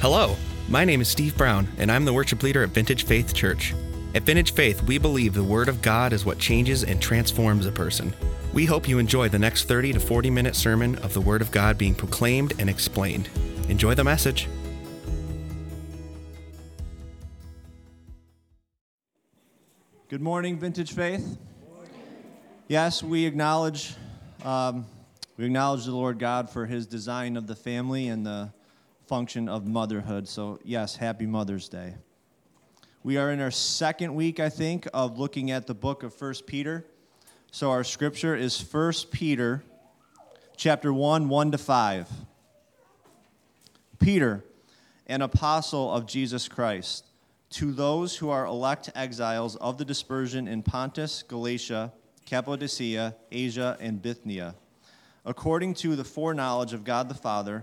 Hello, my name is Steve Brown, and I'm the worship leader at Vintage Faith Church. At Vintage Faith, we believe the Word of God is what changes and transforms a person. We hope you enjoy the next 30 to 40-minute sermon of the Word of God being proclaimed and explained. Enjoy the message. Good morning, Vintage Faith. Morning. Yes, we acknowledge the Lord God for His design of the family and the function of motherhood. So, yes, happy Mother's Day. We are in our second week, I think, of looking at the book of 1 Peter. So our scripture is 1 Peter chapter 1, 1-5. Peter, an apostle of Jesus Christ, to those who are elect exiles of the dispersion in Pontus, Galatia, Cappadocia, Asia, and Bithynia, according to the foreknowledge of God the Father,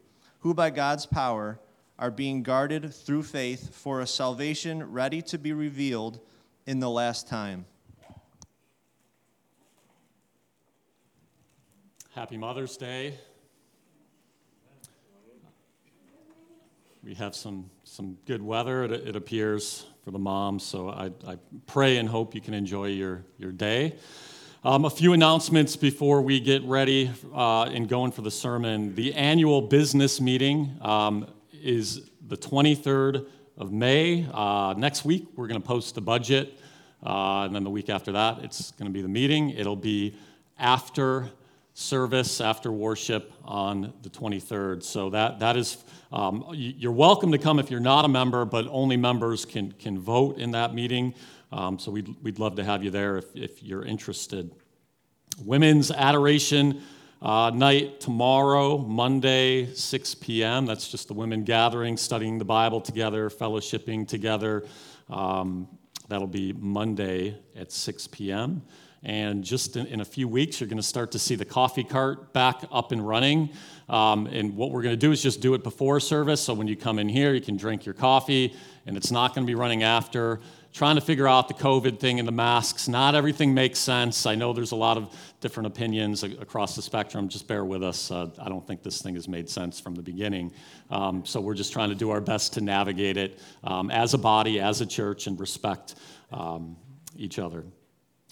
who by God's power are being guarded through faith for a salvation ready to be revealed in the last time. Happy Mother's Day. We have some good weather, it appears, for the moms, so I pray and hope you can enjoy your day. A few announcements before we get ready and going for the sermon. The annual business meeting is the 23rd of May. Next week, we're going to post the budget, and then the week after that, it's going to be the meeting. It'll be after service, after worship on the 23rd. So that is, you're welcome to come if you're not a member, but only members can vote in that meeting. So we'd love to have you there if you're interested. Women's Adoration night tomorrow, Monday, 6 p.m. That's just the women gathering, studying the Bible together, fellowshipping together. That'll be Monday at 6 p.m. And just in a few weeks, you're going to start to see the coffee cart back up and running. And what we're going to do is just do it before service. So when you come in here, you can drink your coffee, and it's not going to be running after. Trying to figure out the COVID thing and the masks. Not everything makes sense. I know there's a lot of different opinions across the spectrum. Just bear with us. I don't think this thing has made sense from the beginning. So we're just trying to do our best to navigate it as a body, as a church, and respect each other.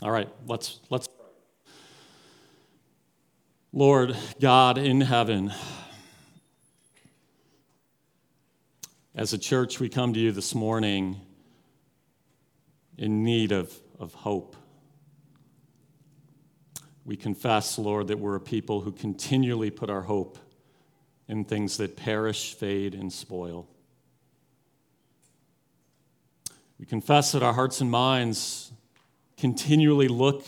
All right, let's pray. Lord God in heaven, as a church, we come to you this morning in need of hope. We confess, Lord, that we're a people who continually put our hope in things that perish, fade, and spoil. We confess that our hearts and minds continually look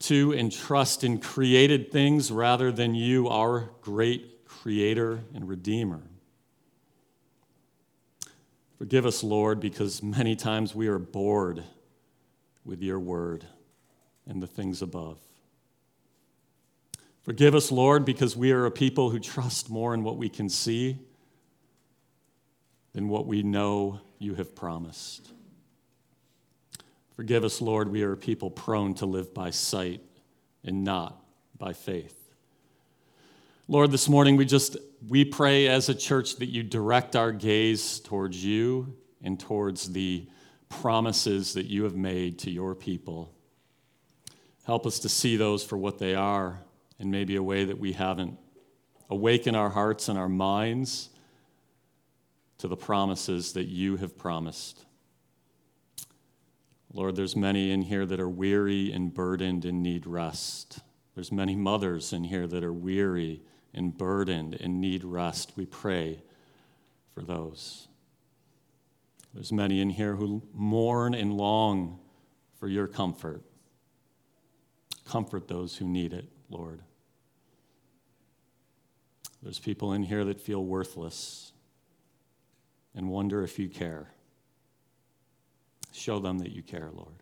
to and trust in created things rather than you, our great Creator and Redeemer. Forgive us, Lord, because many times we are bored with your word and the things above. Forgive us, Lord, because we are a people who trust more in what we can see than what we know you have promised. Forgive us, Lord, we are a people prone to live by sight and not by faith. Lord, this morning we pray as a church that you direct our gaze towards you and towards the promises that you have made to your people. Help us to see those for what they are in maybe a way that we haven't. Awaken our hearts and our minds to the promises that you have promised. Lord, there's many in here that are weary and burdened and need rest. There's many mothers in here that are weary and burdened and need rest. We pray for those. There's many in here who mourn and long for your comfort. Comfort those who need it, Lord. There's people in here that feel worthless. and wonder if you care. Show them that you care, Lord.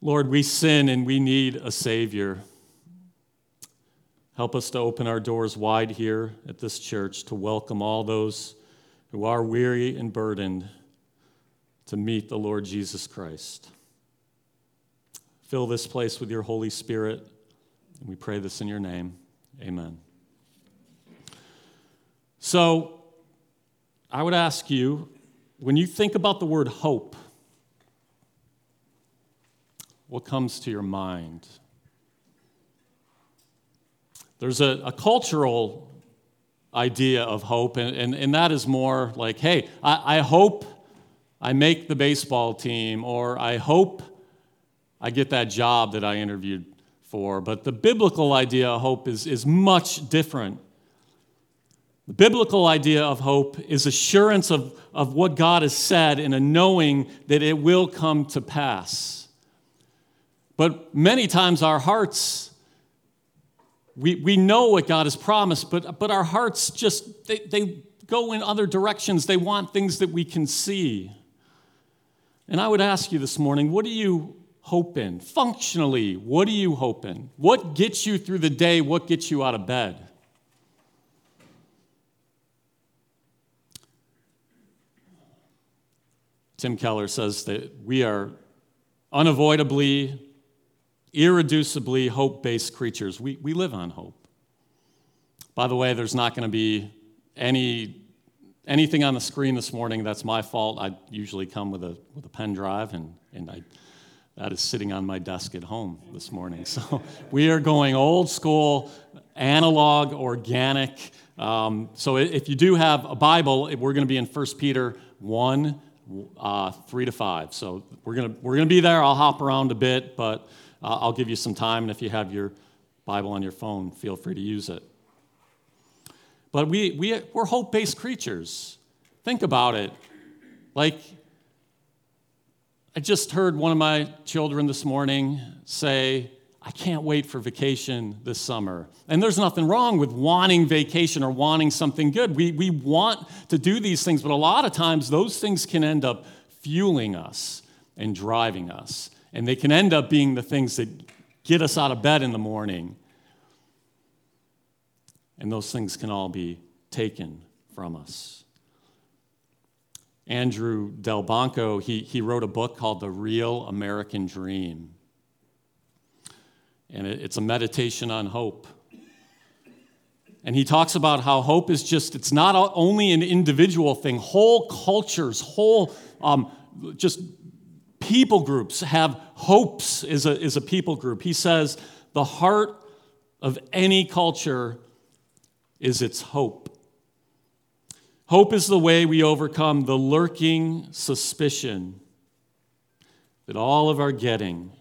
Lord, we sin and we need a Savior. Help us to open our doors wide here at this church to welcome all those who are weary and burdened to meet the Lord Jesus Christ. Fill this place with your Holy Spirit, and we pray this in your name. Amen. So, I would ask you, when you think about the word hope, what comes to your mind? There's a cultural idea of hope, and that is more like, hey, I hope I make the baseball team, or I hope I get that job that I interviewed for. But the biblical idea of hope is much different. The biblical idea of hope is assurance of what God has said and a knowing that it will come to pass. But many times our hearts, we know what God has promised, but our hearts just, they go in other directions. They want things that we can see. And I would ask you this morning, what do you hope in? Functionally, what do you hope in? What gets you through the day? What gets you out of bed? Tim Keller says that we are unavoidably, irreducibly hope-based creatures. We live on hope. By the way, there's not going to be anything on the screen this morning. That's my fault. I usually come with a pen drive, and that is sitting on my desk at home this morning. So we are going old school, analog, organic. So if you do have a Bible, we're going to be in 1 Peter 1. 3 to 5. So we're gonna be there. I'll hop around a bit, but I'll give you some time. And if you have your Bible on your phone, feel free to use it. But we're hope-based creatures. Think about it. Like I just heard one of my children this morning say, "I can't wait for vacation this summer." And there's nothing wrong with wanting vacation or wanting something good. We want to do these things, but a lot of times those things can end up fueling us and driving us. And they can end up being the things that get us out of bed in the morning. And those things can all be taken from us. Andrew Delbanco, he wrote a book called The Real American Dream. And it's a meditation on hope. And he talks about how hope is just, it's not only an individual thing. Whole cultures, whole just people groups have hopes is a people group. He says the heart of any culture is its hope. Hope is the way we overcome the lurking suspicion that all of our getting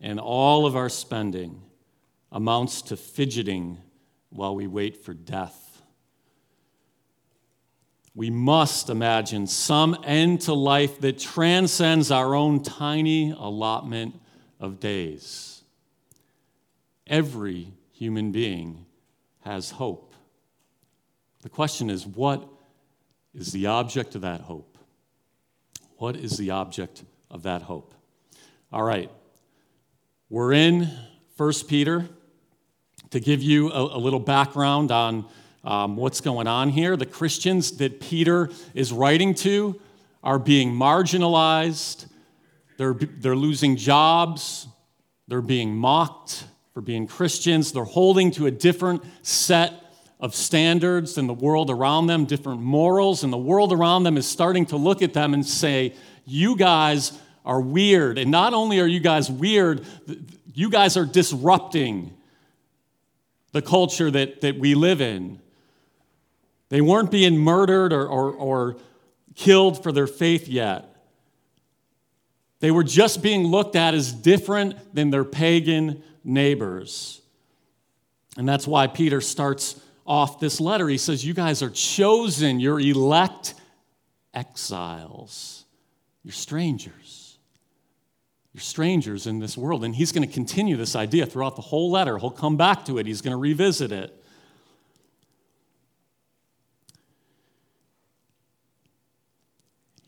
and all of our spending amounts to fidgeting while we wait for death. We must imagine some end to life that transcends our own tiny allotment of days. Every human being has hope. The question is, what is the object of that hope? What is the object of that hope? All right. We're in 1 Peter. To give you a little background on what's going on here, the Christians that Peter is writing to are being marginalized. They're losing jobs. They're being mocked for being Christians. They're holding to a different set of standards than the world around them, different morals, and the world around them is starting to look at them and say, you guys are weird. And not only are you guys weird, you guys are disrupting the culture that we live in. They weren't being murdered or killed for their faith yet. They were just being looked at as different than their pagan neighbors. And that's why Peter starts off this letter. He says, you guys are chosen, you're elect exiles, you're strangers. You're strangers in this world. And he's going to continue this idea throughout the whole letter. He'll come back to it. He's going to revisit it.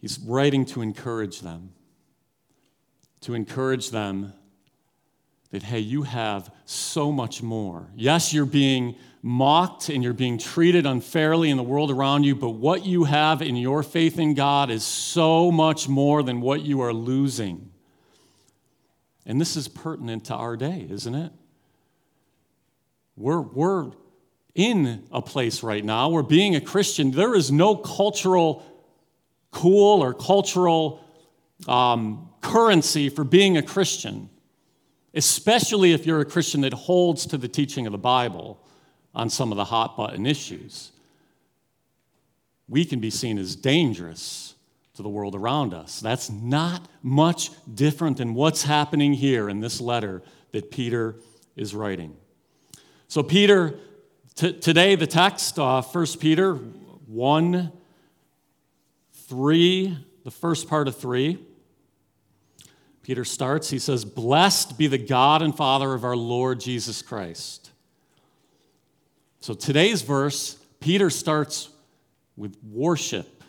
He's writing to encourage them. To encourage them that, hey, you have so much more. Yes, you're being mocked and you're being treated unfairly in the world around you, but what you have in your faith in God is so much more than what you are losing. And this is pertinent to our day, isn't it? We're in a place right now where being a Christian, there is no cultural cool or cultural currency for being a Christian, especially if you're a Christian that holds to the teaching of the Bible on some of the hot-button issues. We can be seen as dangerous to the world around us. That's not much different than what's happening here in this letter that Peter is writing. So Peter, today the text, 1 Peter 1, 3, the first part of 3. Peter starts, he says, "Blessed be the God and Father of our Lord Jesus Christ." So today's verse, Peter starts with worship.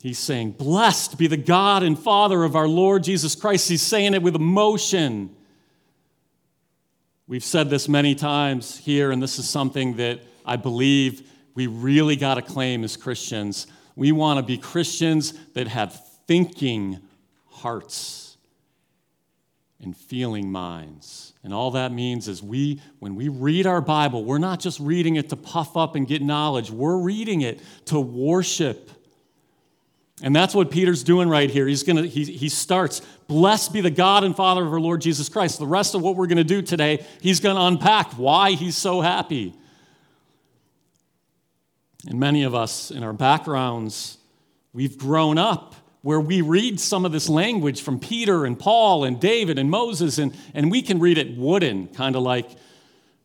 He's saying, "Blessed be the God and Father of our Lord Jesus Christ." He's saying it with emotion. We've said this many times here, and this is something that I believe we really got to claim as Christians. We want to be Christians that have thinking hearts and feeling minds. And all that means is when we read our Bible, we're not just reading it to puff up and get knowledge. We're reading it to worship. And that's what Peter's doing right here. He starts, "Blessed be the God and Father of our Lord Jesus Christ." The rest of what we're going to do today, he's going to unpack why he's so happy. And many of us in our backgrounds, we've grown up where we read some of this language from Peter and Paul and David and Moses, and we can read it wooden, kind of like,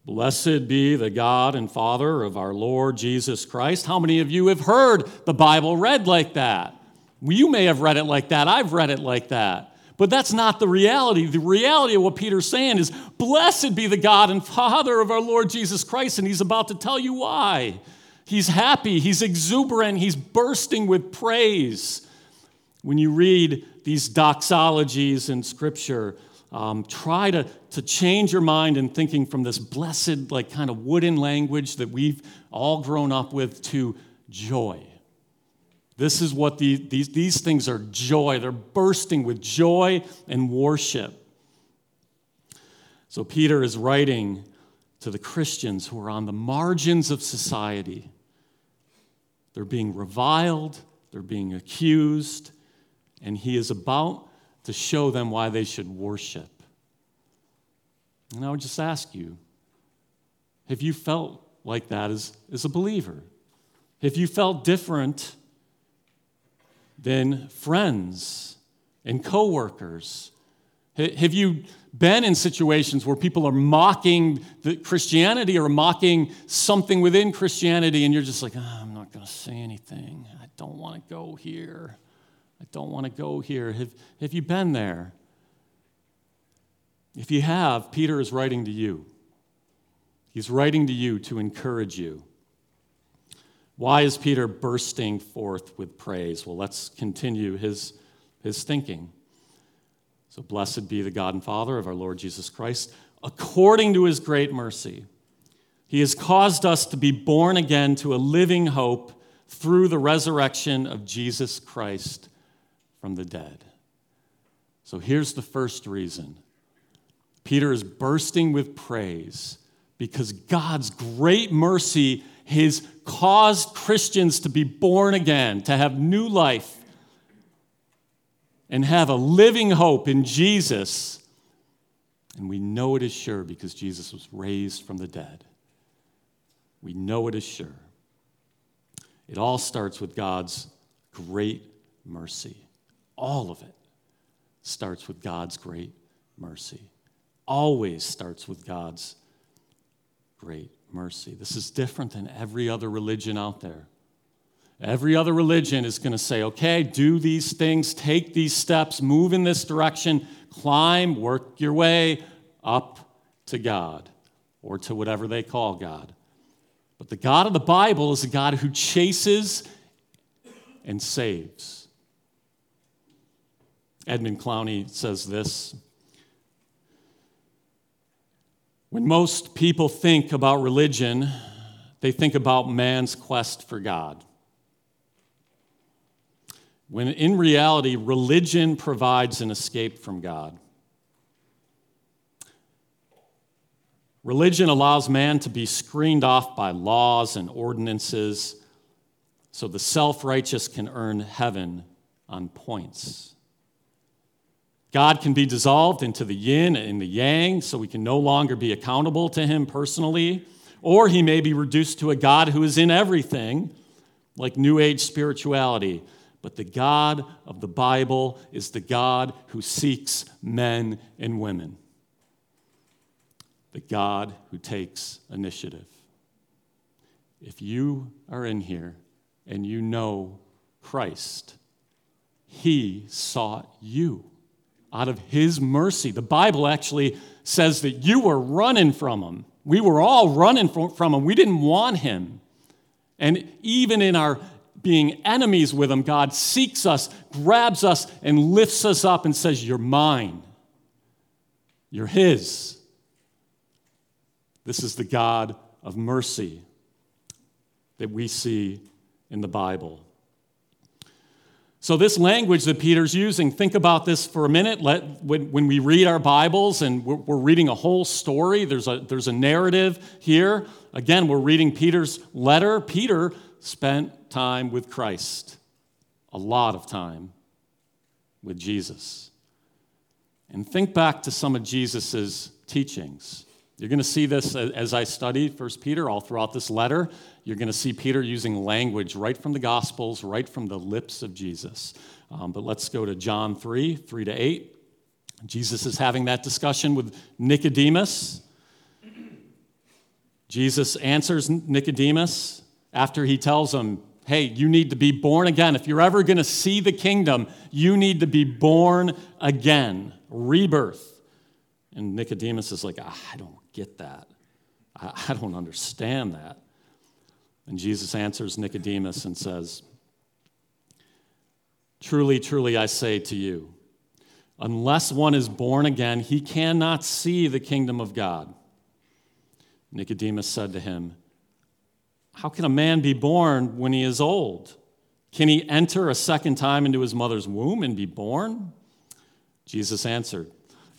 "Blessed be the God and Father of our Lord Jesus Christ." How many of you have heard the Bible read like that? You may have read it like that. I've read it like that. But that's not the reality. The reality of what Peter's saying is, blessed be the God and Father of our Lord Jesus Christ, and he's about to tell you why. He's happy. He's exuberant. He's bursting with praise. When you read these doxologies in Scripture, try to change your mind in thinking from this blessed, like kind of wooden language that we've all grown up with to joy. This is what these things are, joy. They're bursting with joy and worship. So Peter is writing to the Christians who are on the margins of society. They're being reviled, they're being accused, and he is about to show them why they should worship. And I would just ask you, have you felt like that as a believer? Have you felt different than friends and coworkers? Have you been in situations where people are mocking the Christianity or mocking something within Christianity, and you're just like, I'm not going to say anything. I don't want to go here. I don't want to go here. Have you been there? If you have, Peter is writing to you. He's writing to you to encourage you. Why is Peter bursting forth with praise? Well, let's continue his thinking. So, blessed be the God and Father of our Lord Jesus Christ. According to his great mercy, he has caused us to be born again to a living hope through the resurrection of Jesus Christ from the dead. So here's the first reason. Peter is bursting with praise because God's great mercy has caused Christians to be born again, to have new life, and have a living hope in Jesus. And we know it is sure because Jesus was raised from the dead. We know it is sure. It all starts with God's great mercy. All of it starts with God's great mercy. Always starts with God's great mercy. This is different than every other religion out there. Every other religion is going to say, okay, do these things, take these steps, move in this direction, climb, work your way up to God or to whatever they call God. But the God of the Bible is a God who chases and saves. Edmund Clowney says this: when most people think about religion, they think about man's quest for God. When in reality, religion provides an escape from God. Religion allows man to be screened off by laws and ordinances, so the self-righteous can earn heaven on points. God can be dissolved into the yin and the yang, so we can no longer be accountable to him personally, or he may be reduced to a God who is in everything, like New Age spirituality. But the God of the Bible is the God who seeks men and women, the God who takes initiative. If you are in here and you know Christ, he sought you out of his mercy. The Bible actually says that you were running from him. We were all running from him. We didn't want him. And even in our being enemies with him, God seeks us, grabs us, and lifts us up and says, you're mine. You're his. This is the God of mercy that we see in the Bible. So this language that Peter's using, think about this for a minute. When we read our Bibles and we're reading a whole story, there's a narrative here. Again, we're reading Peter's letter. Peter spent time with Christ, a lot of time with Jesus. And think back to some of Jesus' teachings. You're going to see this as I study 1 Peter all throughout this letter. You're going to see Peter using language right from the Gospels, right from the lips of Jesus. But let's go to John 3:3-8. Jesus is having that discussion with Nicodemus. Jesus answers Nicodemus after he tells him, hey, you need to be born again. If you're ever going to see the kingdom, you need to be born again, rebirth. And Nicodemus is like, I don't get that. I don't understand that. And Jesus answers Nicodemus and says, truly, truly, I say to you, unless one is born again, he cannot see the kingdom of God. Nicodemus said to him, how can a man be born when he is old? Can he enter a second time into his mother's womb and be born? Jesus answered,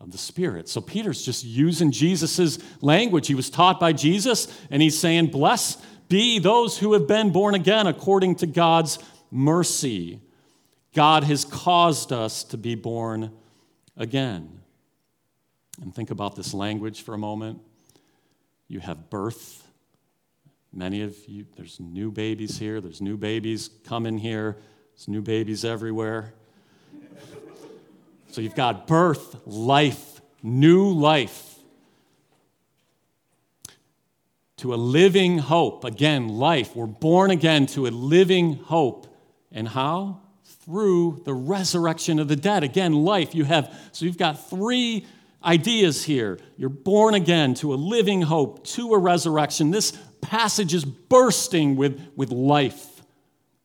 of the Spirit. So Peter's just using Jesus' language. He was taught by Jesus, and he's saying, blessed be those who have been born again according to God's mercy. God has caused us to be born again. And think about this language for a moment. You have birth. Many of you, there's new babies here. There's new babies coming here. There's new babies everywhere. So you've got birth, life, new life. To a living hope. Again, life. We're born again to a living hope. And how? Through the resurrection of the dead. Again, life. So you've got three ideas here. You're born again to a living hope, to a resurrection. This passage is bursting with life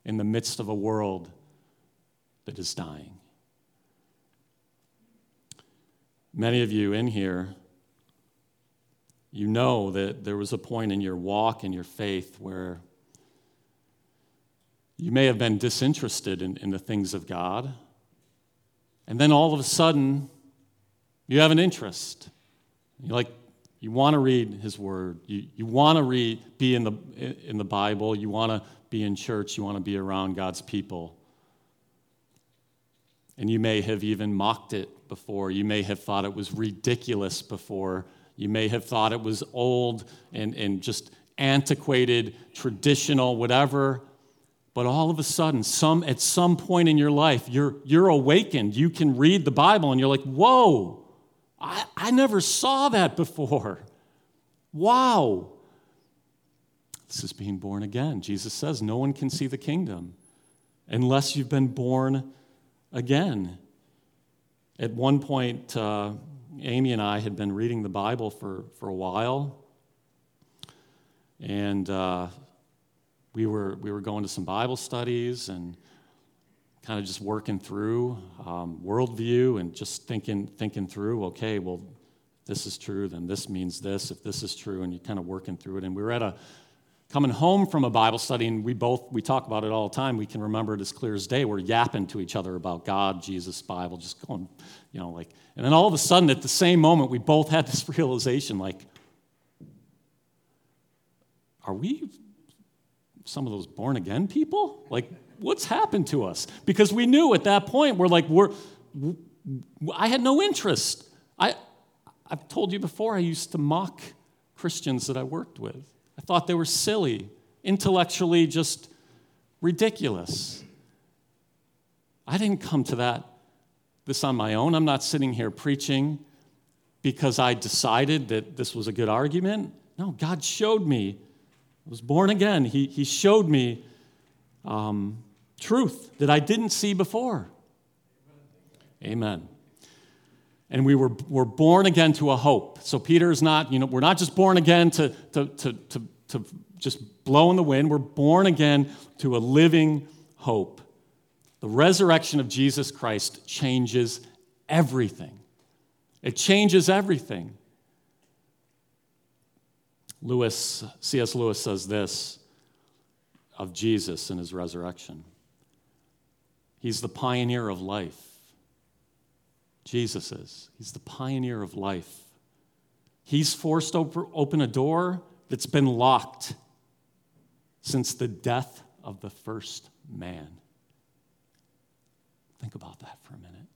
in the midst of a world that is dying. Many of you in here, you know that there was a point in your walk and your faith where you may have been disinterested in the things of God, and then all of a sudden, you have an interest. You're like, you want to read his word. You want to be in the Bible. You want to be in church. You want to be around God's people. And you may have even mocked it before. You may have thought it was ridiculous before. You may have thought it was old and just antiquated, traditional, whatever. But all of a sudden, at some point in your life, you're awakened. You can read the Bible and you're like, whoa, I never saw that before. Wow. This is being born again. Jesus says no one can see the kingdom unless you've been born again. At one point, Amy and I had been reading the Bible for a while. And we were going to some Bible studies and kind of just working through worldview and just thinking through, okay, well, if this is true, then this means this. If this is true, and you're kind of working through it. And we were coming home from a Bible study, and we talk about it all the time. We can remember it as clear as day. We're yapping to each other about God, Jesus, Bible, just going, and then all of a sudden at the same moment, we both had this realization, like, are we some of those born-again people? Like, what's happened to us? Because we knew at that point, I had no interest. I've told you before, I used to mock Christians that I worked with. I thought they were silly, intellectually just ridiculous. I didn't come to this on my own. I'm not sitting here preaching because I decided that this was a good argument. No, God showed me. I was born again. He showed me truth that I didn't see before. Amen. And we're born again to a hope. So Peter is not, we're not just born again to just blow in the wind. We're born again to a living hope. The resurrection of Jesus Christ changes everything. It changes everything. C.S. Lewis says this of Jesus and his resurrection. He's the pioneer of life. Jesus is. He's the pioneer of life. He's forced open a door that's been locked since the death of the first man. Think about that for a minute.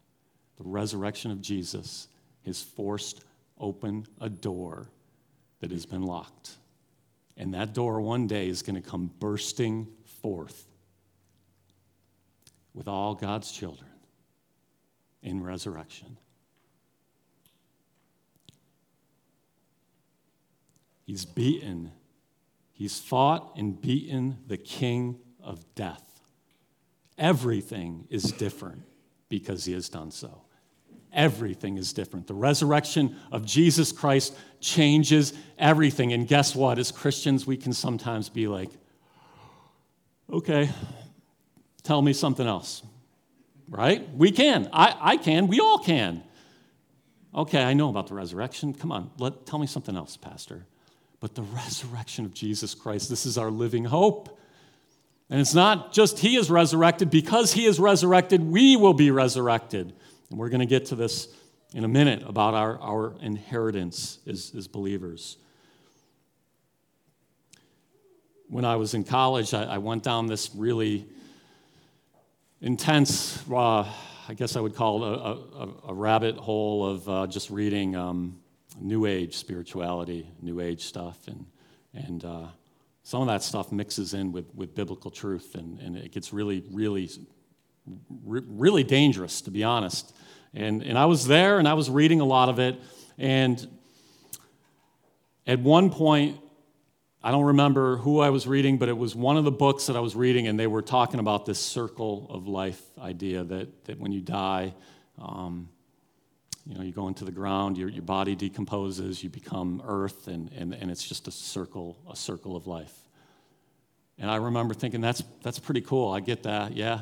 The resurrection of Jesus has forced open a door that has been locked. And that door one day is going to come bursting forth with all God's children in resurrection. He's beaten. He's fought and beaten the king of death. Everything is different because he has done so. Everything is different. The resurrection of Jesus Christ changes everything. And guess what? As Christians, we can sometimes be like, okay, tell me something else. Right? We can. I can. We all can. Okay, I know about the resurrection. Come on, tell me something else, Pastor. But the resurrection of Jesus Christ, this is our living hope. And it's not just he is resurrected. Because he is resurrected, we will be resurrected. And we're going to get to this in a minute about our inheritance as believers. When I was in college, I went down this really intense, I guess I would call it a rabbit hole of just reading New Age spirituality, New Age stuff, and some of that stuff mixes in with biblical truth, and it gets really dangerous, to be honest. And I was there, and I was reading a lot of it, and at one point, I don't remember who I was reading, but it was one of the books that I was reading, and they were talking about this circle of life idea that when you die, you go into the ground, your body decomposes, you become earth, and it's just a circle of life. And I remember thinking, that's pretty cool. I get that, yeah,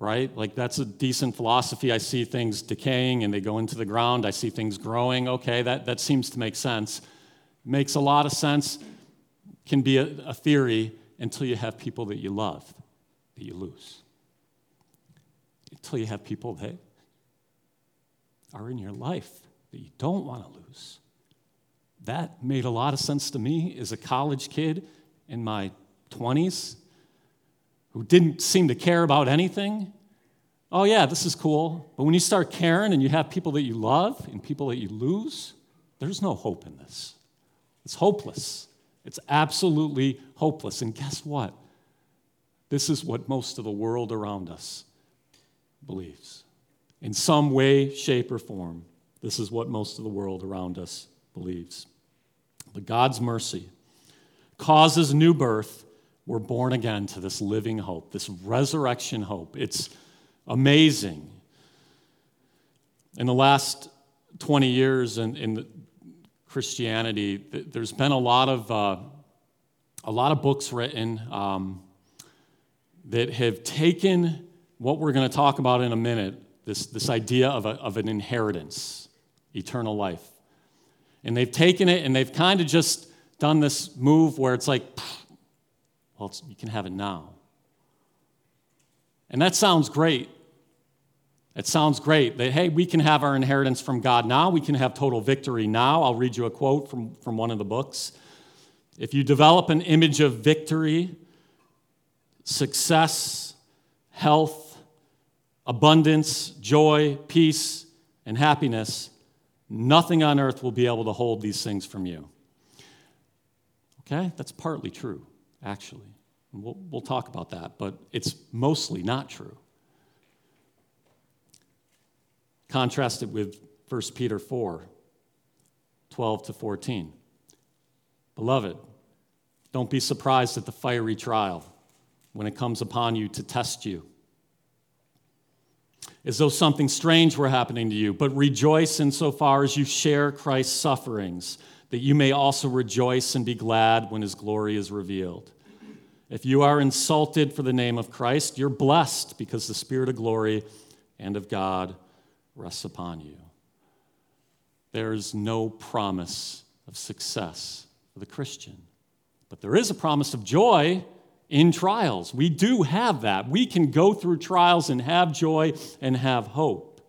right? Like, that's a decent philosophy. I see things decaying, and they go into the ground. I see things growing. Okay, that seems to make sense. Makes a lot of sense. Can be a theory until you have people that you love, that you lose. Until you have people that are in your life that you don't want to lose. That made a lot of sense to me as a college kid in my 20s who didn't seem to care about anything. Oh, yeah, this is cool. But when you start caring and you have people that you love and people that you lose, there's no hope in this. It's hopeless. It's absolutely hopeless. And guess what? This is what most of the world around us believes. In some way, shape, or form, this is what most of the world around us believes. But God's mercy causes new birth. We're born again to this living hope, this resurrection hope. It's amazing. In the last 20 years in Christianity, there's been a lot of books written that have taken what we're going to talk about in a minute, this idea of an inheritance, eternal life. And they've taken it and they've kind of just done this move where it's like, well, you can have it now. And that sounds great. It sounds great that, hey, we can have our inheritance from God now. We can have total victory now. I'll read you a quote from one of the books. If you develop an image of victory, success, health, abundance, joy, peace, and happiness, nothing on earth will be able to hold these things from you. Okay? That's partly true, actually. We'll talk about that, but it's mostly not true. Contrasted with 1 Peter 4, 12 to 14. Beloved, don't be surprised at the fiery trial when it comes upon you to test you, as though something strange were happening to you, but rejoice insofar as you share Christ's sufferings, that you may also rejoice and be glad when his glory is revealed. If you are insulted for the name of Christ, you're blessed because the Spirit of glory and of God rests upon you. There is no promise of success for the Christian, but there is a promise of joy in trials. We do have that. We can go through trials and have joy and have hope.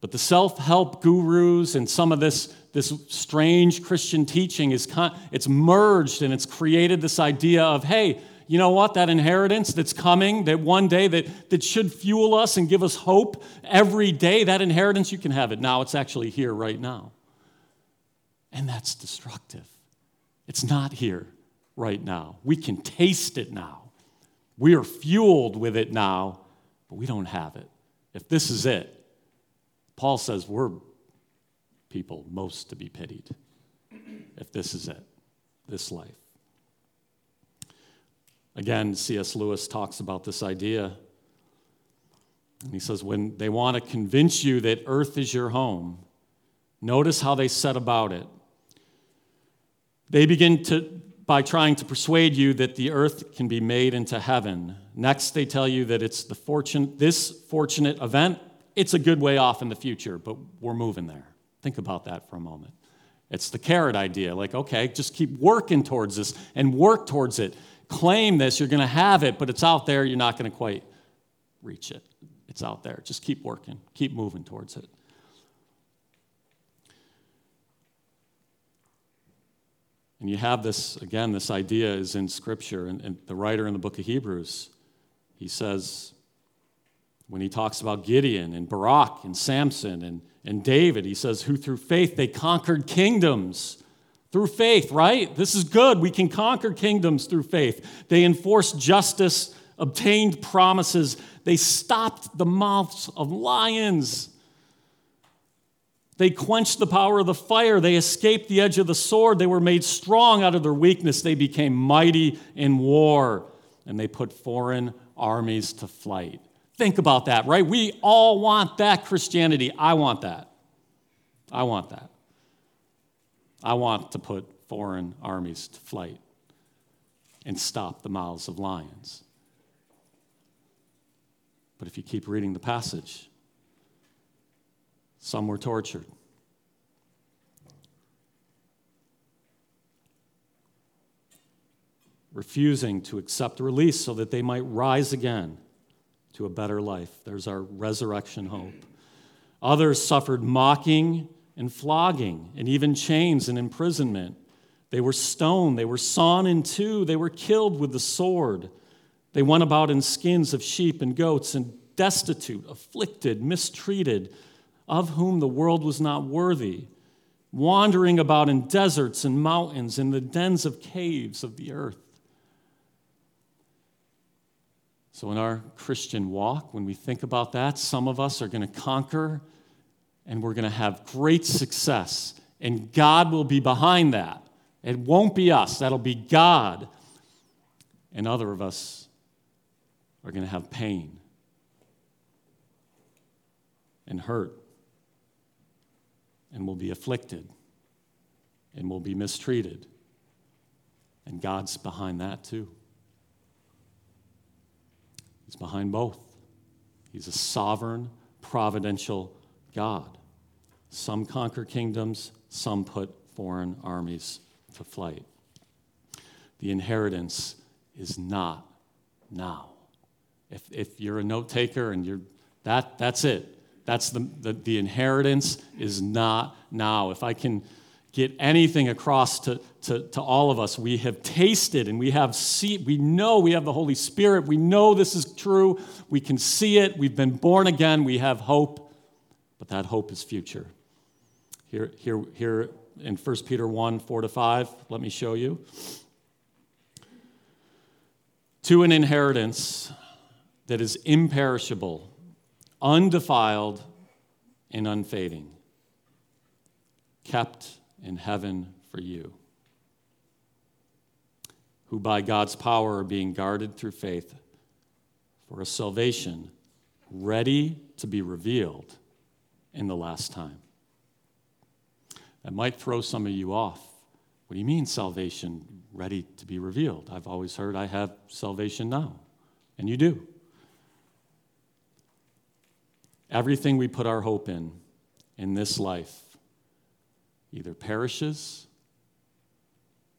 But the self-help gurus and some of this strange Christian teaching it's merged and it's created this idea of, hey, you know what, that inheritance that's coming, that one day that should fuel us and give us hope every day, that inheritance, you can have it now. It's actually here right now. And that's destructive. It's not here right now. We can taste it now. We are fueled with it now, but we don't have it. If this is it, Paul says we're people most to be pitied if this is it, this life. Again, C.S. Lewis talks about this idea. And he says, when they want to convince you that earth is your home, notice how they set about it. They begin by trying to persuade you that the earth can be made into heaven. Next, they tell you that it's this fortunate event. It's a good way off in the future, but we're moving there. Think about that for a moment. It's the carrot idea. Like, okay, just keep working towards this and work towards it. Claim this, you're going to have it, but it's out there, you're not going to quite reach it. It's out there. Just keep working. Keep moving towards it. And you have this, again, this idea is in Scripture. And the writer in the book of Hebrews, he says, when he talks about Gideon and Barak and Samson and David, he says, who through faith they conquered kingdoms. Through faith, right? This is good. We can conquer kingdoms through faith. They enforced justice, obtained promises. They stopped the mouths of lions. They quenched the power of the fire. They escaped the edge of the sword. They were made strong out of their weakness. They became mighty in war, and they put foreign armies to flight. Think about that, right? We all want that Christianity. I want that. I want that. I want to put foreign armies to flight and stop the mouths of lions. But if you keep reading the passage, some were tortured. Refusing to accept release so that they might rise again to a better life. There's our resurrection hope. Others suffered mocking and flogging, and even chains and imprisonment. They were stoned, they were sawn in two, they were killed with the sword. They went about in skins of sheep and goats, and destitute, afflicted, mistreated, of whom the world was not worthy, wandering about in deserts and mountains, in the dens of caves of the earth. So in our Christian walk, when we think about that, some of us are going to conquer and we're going to have great success. And God will be behind that. It won't be us. That'll be God. And other of us are going to have pain and hurt. And we'll be afflicted. And we'll be mistreated. And God's behind that too. He's behind both. He's a sovereign, providential God. Some conquer kingdoms, some put foreign armies to flight. The inheritance is not now. If you're a note taker and you're that's it. That's the inheritance is not now. If I can get anything across to all of us, we have tasted and we have seen, we know we have the Holy Spirit, we know this is true, we can see it, we've been born again, we have hope, but that hope is future. Here in 1 Peter 1, 4-5, let me show you. To an inheritance that is imperishable, undefiled, and unfading, kept in heaven for you, who by God's power are being guarded through faith for a salvation ready to be revealed in the last time. That might throw some of you off. What do you mean salvation ready to be revealed? I've always heard I have salvation now, and you do. Everything we put our hope in this life, either perishes,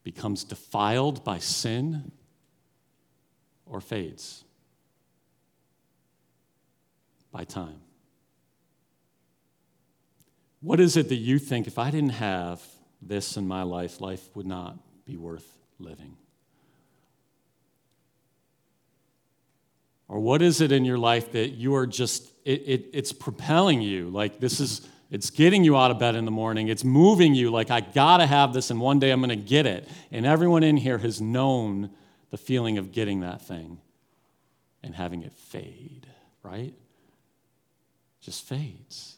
becomes defiled by sin, or fades by time. What is it that you think, if I didn't have this in my life, life would not be worth living? Or what is it in your life that you are just, it's propelling you, like this is, it's getting you out of bed in the morning. It's moving you like, I got to have this, and one day I'm going to get it. And everyone in here has known the feeling of getting that thing and having it fade, right? Just fades.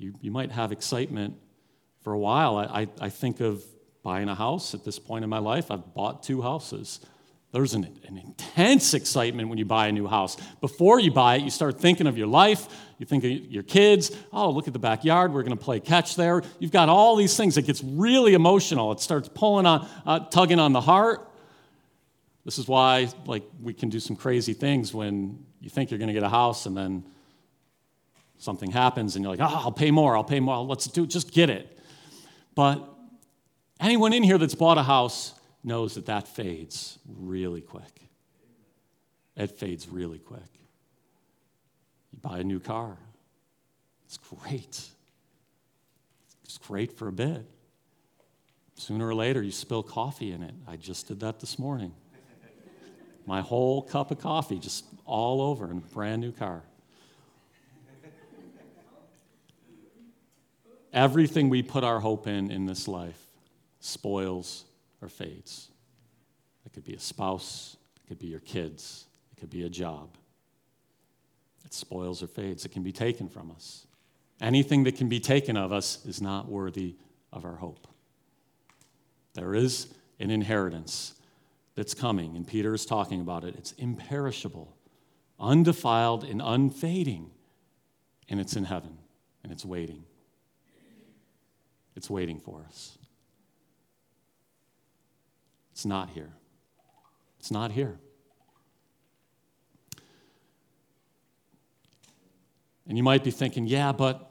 You might have excitement for a while. I think of buying a house at this point in my life. I've bought 2 houses. There's an intense excitement when you buy a new house. Before you buy it, you start thinking of your life. You think of your kids. Oh, look at the backyard. We're going to play catch there. You've got all these things. It gets really emotional. It starts pulling on, tugging on the heart. This is why, like, we can do some crazy things when you think you're going to get a house and then something happens and you're like, oh, I'll pay more. Let's do it. Just get it. But anyone in here that's bought a house knows that fades really quick. It fades really quick. You buy a new car. It's great. It's great for a bit. Sooner or later, you spill coffee in it. I just did that this morning. My whole cup of coffee just all over in a brand new car. Everything we put our hope in this life spoils or fades. It could be a spouse, it could be your kids, it could be a job. It spoils or fades. It can be taken from us. Anything that can be taken of us is not worthy of our hope. There is an inheritance that's coming, and Peter is talking about it. It's imperishable, undefiled, and unfading, and it's in heaven, and it's waiting. It's waiting for us. It's not here. It's not here. And you might be thinking, yeah, but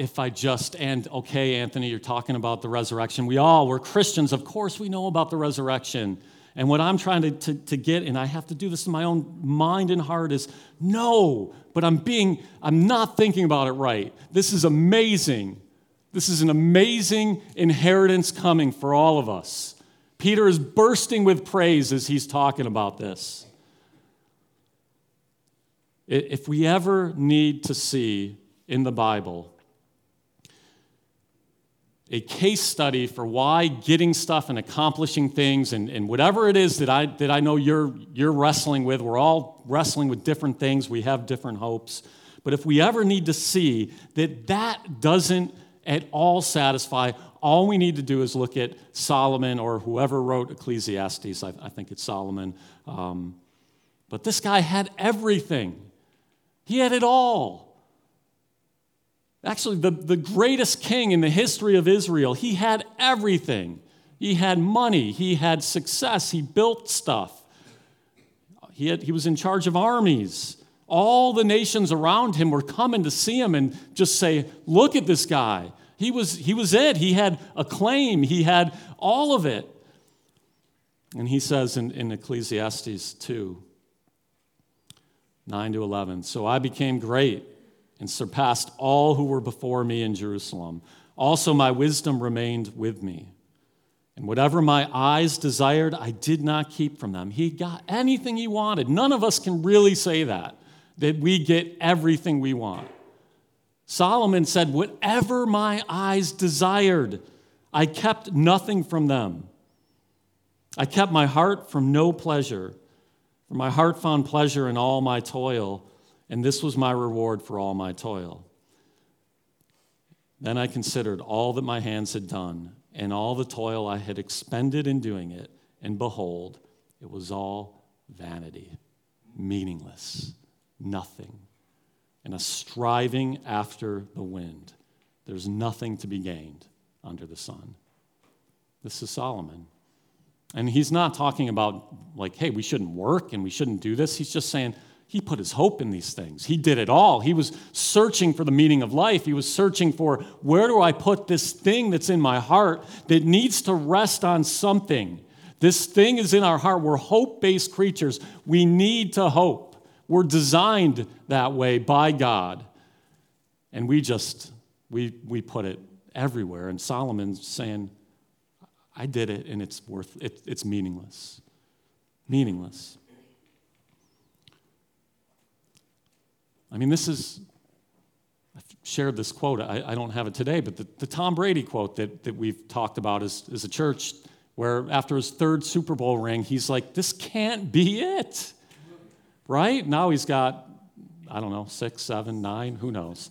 if I just, and okay, Anthony, you're talking about the resurrection. We're Christians. Of course we know about the resurrection. And what I'm trying to get, and I have to do this in my own mind and heart, is no, but I'm not thinking about it right. This is amazing. This is an amazing inheritance coming for all of us. Peter is bursting with praise as he's talking about this. If we ever need to see in the Bible a case study for why getting stuff and accomplishing things and whatever it is that I know you're wrestling with. We're all wrestling with different things. We have different hopes. But if we ever need to see that doesn't at all satisfy, all we need to do is look at Solomon or whoever wrote Ecclesiastes. I think it's Solomon. But this guy had everything. He had it all. Actually, the greatest king in the history of Israel, he had everything. He had money. He had success. He built stuff. He was in charge of armies. All the nations around him were coming to see him and just say, look at this guy. He was it. He had acclaim. He had all of it. And he says in Ecclesiastes 2, 9 to 11, "So I became great and surpassed all who were before me in Jerusalem. Also my wisdom remained with me. And whatever my eyes desired, I did not keep from them." He got anything he wanted. None of us can really say that we get everything we want. Solomon said, "Whatever my eyes desired, I kept nothing from them. I kept my heart from no pleasure, for my heart found pleasure in all my toil, and this was my reward for all my toil. Then I considered all that my hands had done, and all the toil I had expended in doing it, and behold, it was all vanity, meaningless, nothing, and a striving after the wind. There's nothing to be gained under the sun." This is Solomon. And he's not talking about like, hey, we shouldn't work and we shouldn't do this. He's just saying he put his hope in these things. He did it all. He was searching for the meaning of life. He was searching for, where do I put this thing that's in my heart that needs to rest on something? This thing is in our heart. We're hope-based creatures. We need to hope. We're designed that way by God. And we put it everywhere. And Solomon's saying, I did it, and it's meaningless. Meaningless. I mean, I've shared this quote. I don't have it today, but the Tom Brady quote that we've talked about is a church where after his third Super Bowl ring, he's like, this can't be it. Right? Now he's got, I don't know, 6, 7, 9, who knows.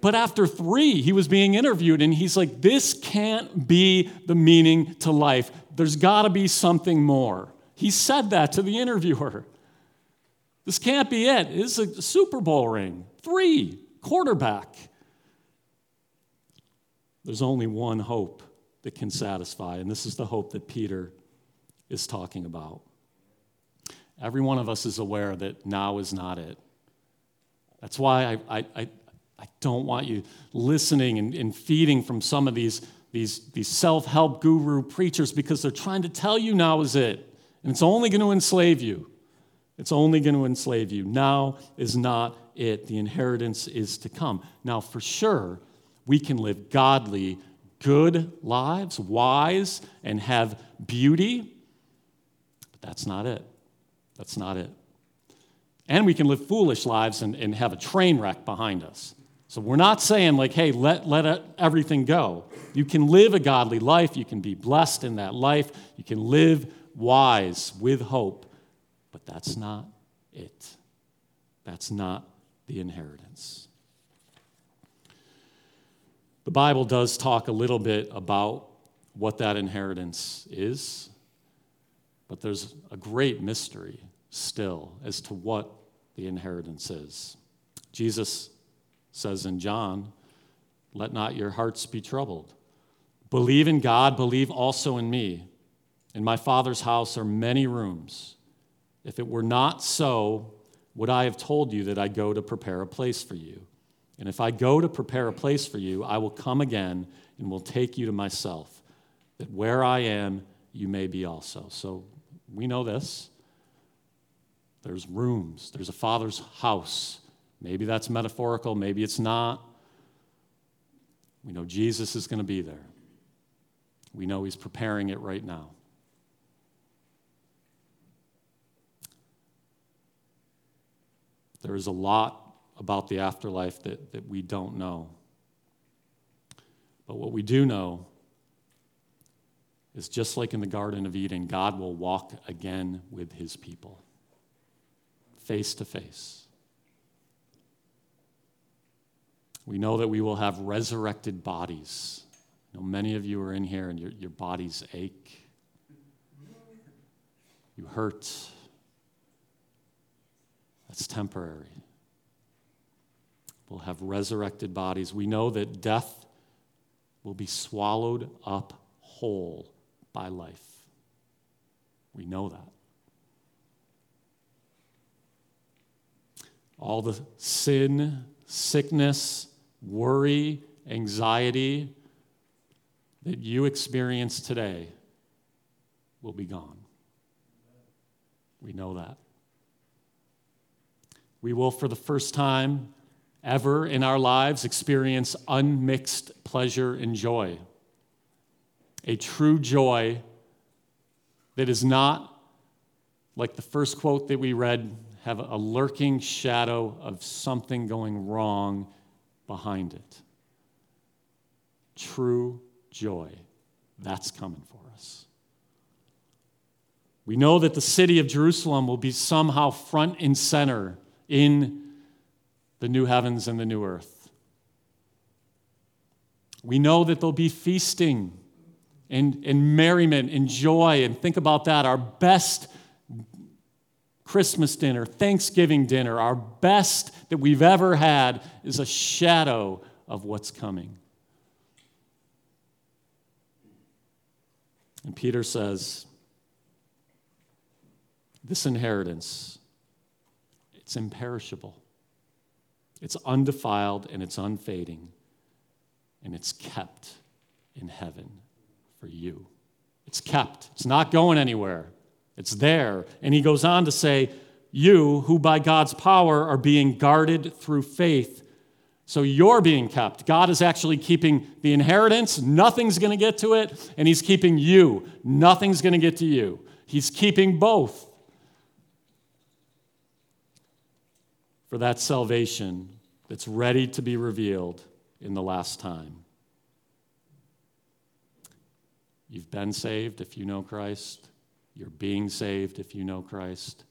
But after 3, he was being interviewed, and he's like, this can't be the meaning to life. There's got to be something more. He said that to the interviewer. This can't be it. It's a Super Bowl ring. 3, quarterback. There's only one hope that can satisfy, and this is the hope that Peter is talking about. Every one of us is aware that now is not it. That's why I don't want you listening and feeding from some of these self-help guru preachers, because they're trying to tell you now is it. And it's only going to enslave you. It's only going to enslave you. Now is not it. The inheritance is to come. Now, for sure, we can live godly, good lives, wise, and have beauty. But that's not it. That's not it. And we can live foolish lives and have a train wreck behind us. So we're not saying like, hey, let everything go. You can live a godly life. You can be blessed in that life. You can live wise with hope. But that's not it. That's not the inheritance. The Bible does talk a little bit about what that inheritance is. But there's a great mystery still as to what the inheritance is. Jesus says in John, "Let not your hearts be troubled. Believe in God, believe also in me. In my Father's house are many rooms. If it were not so, would I have told you that I go to prepare a place for you? And if I go to prepare a place for you, I will come again and will take you to myself, that where I am, you may be also." So we know this. There's rooms. There's a Father's house. Maybe that's metaphorical. Maybe it's not. We know Jesus is going to be there. We know he's preparing it right now. There is a lot about the afterlife that we don't know. But what we do know is just like in the Garden of Eden, God will walk again with his people, face to face. We know that we will have resurrected bodies. You know, many of you are in here and your bodies ache. You hurt. That's temporary. We'll have resurrected bodies. We know that death will be swallowed up whole by life. We know that. All the sin, sickness, worry, anxiety that you experience today will be gone. We know that. We will, for the first time ever in our lives, experience unmixed pleasure and joy. A true joy that is not, like the first quote that we read, have a lurking shadow of something going wrong behind it. True joy. That's coming for us. We know that the city of Jerusalem will be somehow front and center in the new heavens and the new earth. We know that there'll be feasting and merriment and joy. And think about that. Our best Christmas dinner, Thanksgiving dinner, our best that we've ever had is a shadow of what's coming. And Peter says, this inheritance, it's imperishable. It's undefiled and it's unfading, and it's kept in heaven for you. It's kept. It's not going anywhere. It's there. And he goes on to say, you who by God's power are being guarded through faith. So you're being kept. God is actually keeping the inheritance. Nothing's going to get to it. And he's keeping you. Nothing's going to get to you. He's keeping both. For that salvation that's ready to be revealed in the last time. You've been saved if you know Christ. You're being saved if you know Christ,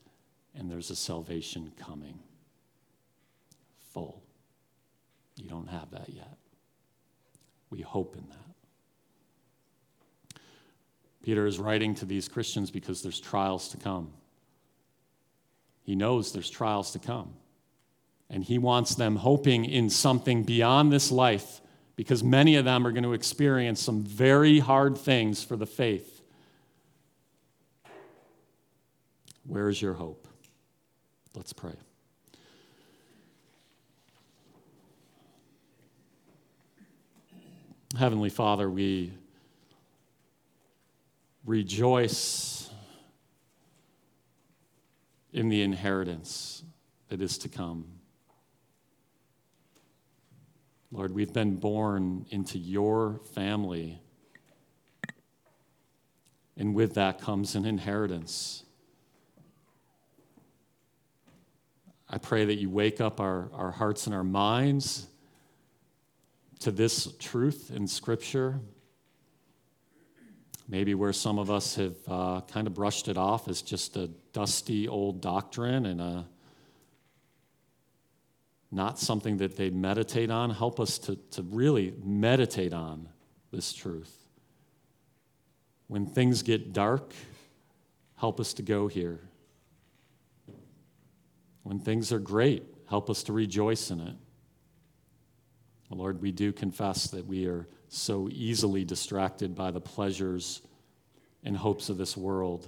and there's a salvation coming. Full. You don't have that yet. We hope in that. Peter is writing to these Christians because there's trials to come. He knows there's trials to come, and he wants them hoping in something beyond this life because many of them are going to experience some very hard things for the faith. Where is your hope? Let's pray. Heavenly Father, we rejoice in the inheritance that is to come. Lord, we've been born into your family, and with that comes an inheritance. I pray that you wake up our hearts and our minds to this truth in Scripture. Maybe where some of us have kind of brushed it off as just a dusty old doctrine and not something that they meditate on. Help us to really meditate on this truth. When things get dark, help us to go here. When things are great, help us to rejoice in it. Well, Lord, we do confess that we are so easily distracted by the pleasures and hopes of this world.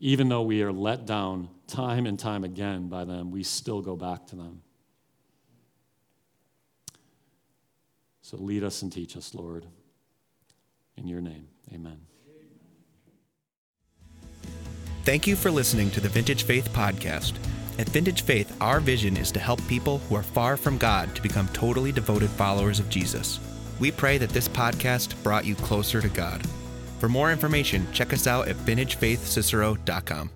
Even though we are let down time and time again by them, we still go back to them. So lead us and teach us, Lord. In your name, amen. Thank you for listening to the Vintage Faith Podcast. At Vintage Faith, our vision is to help people who are far from God to become totally devoted followers of Jesus. We pray that this podcast brought you closer to God. For more information, check us out at vintagefaithcicero.com.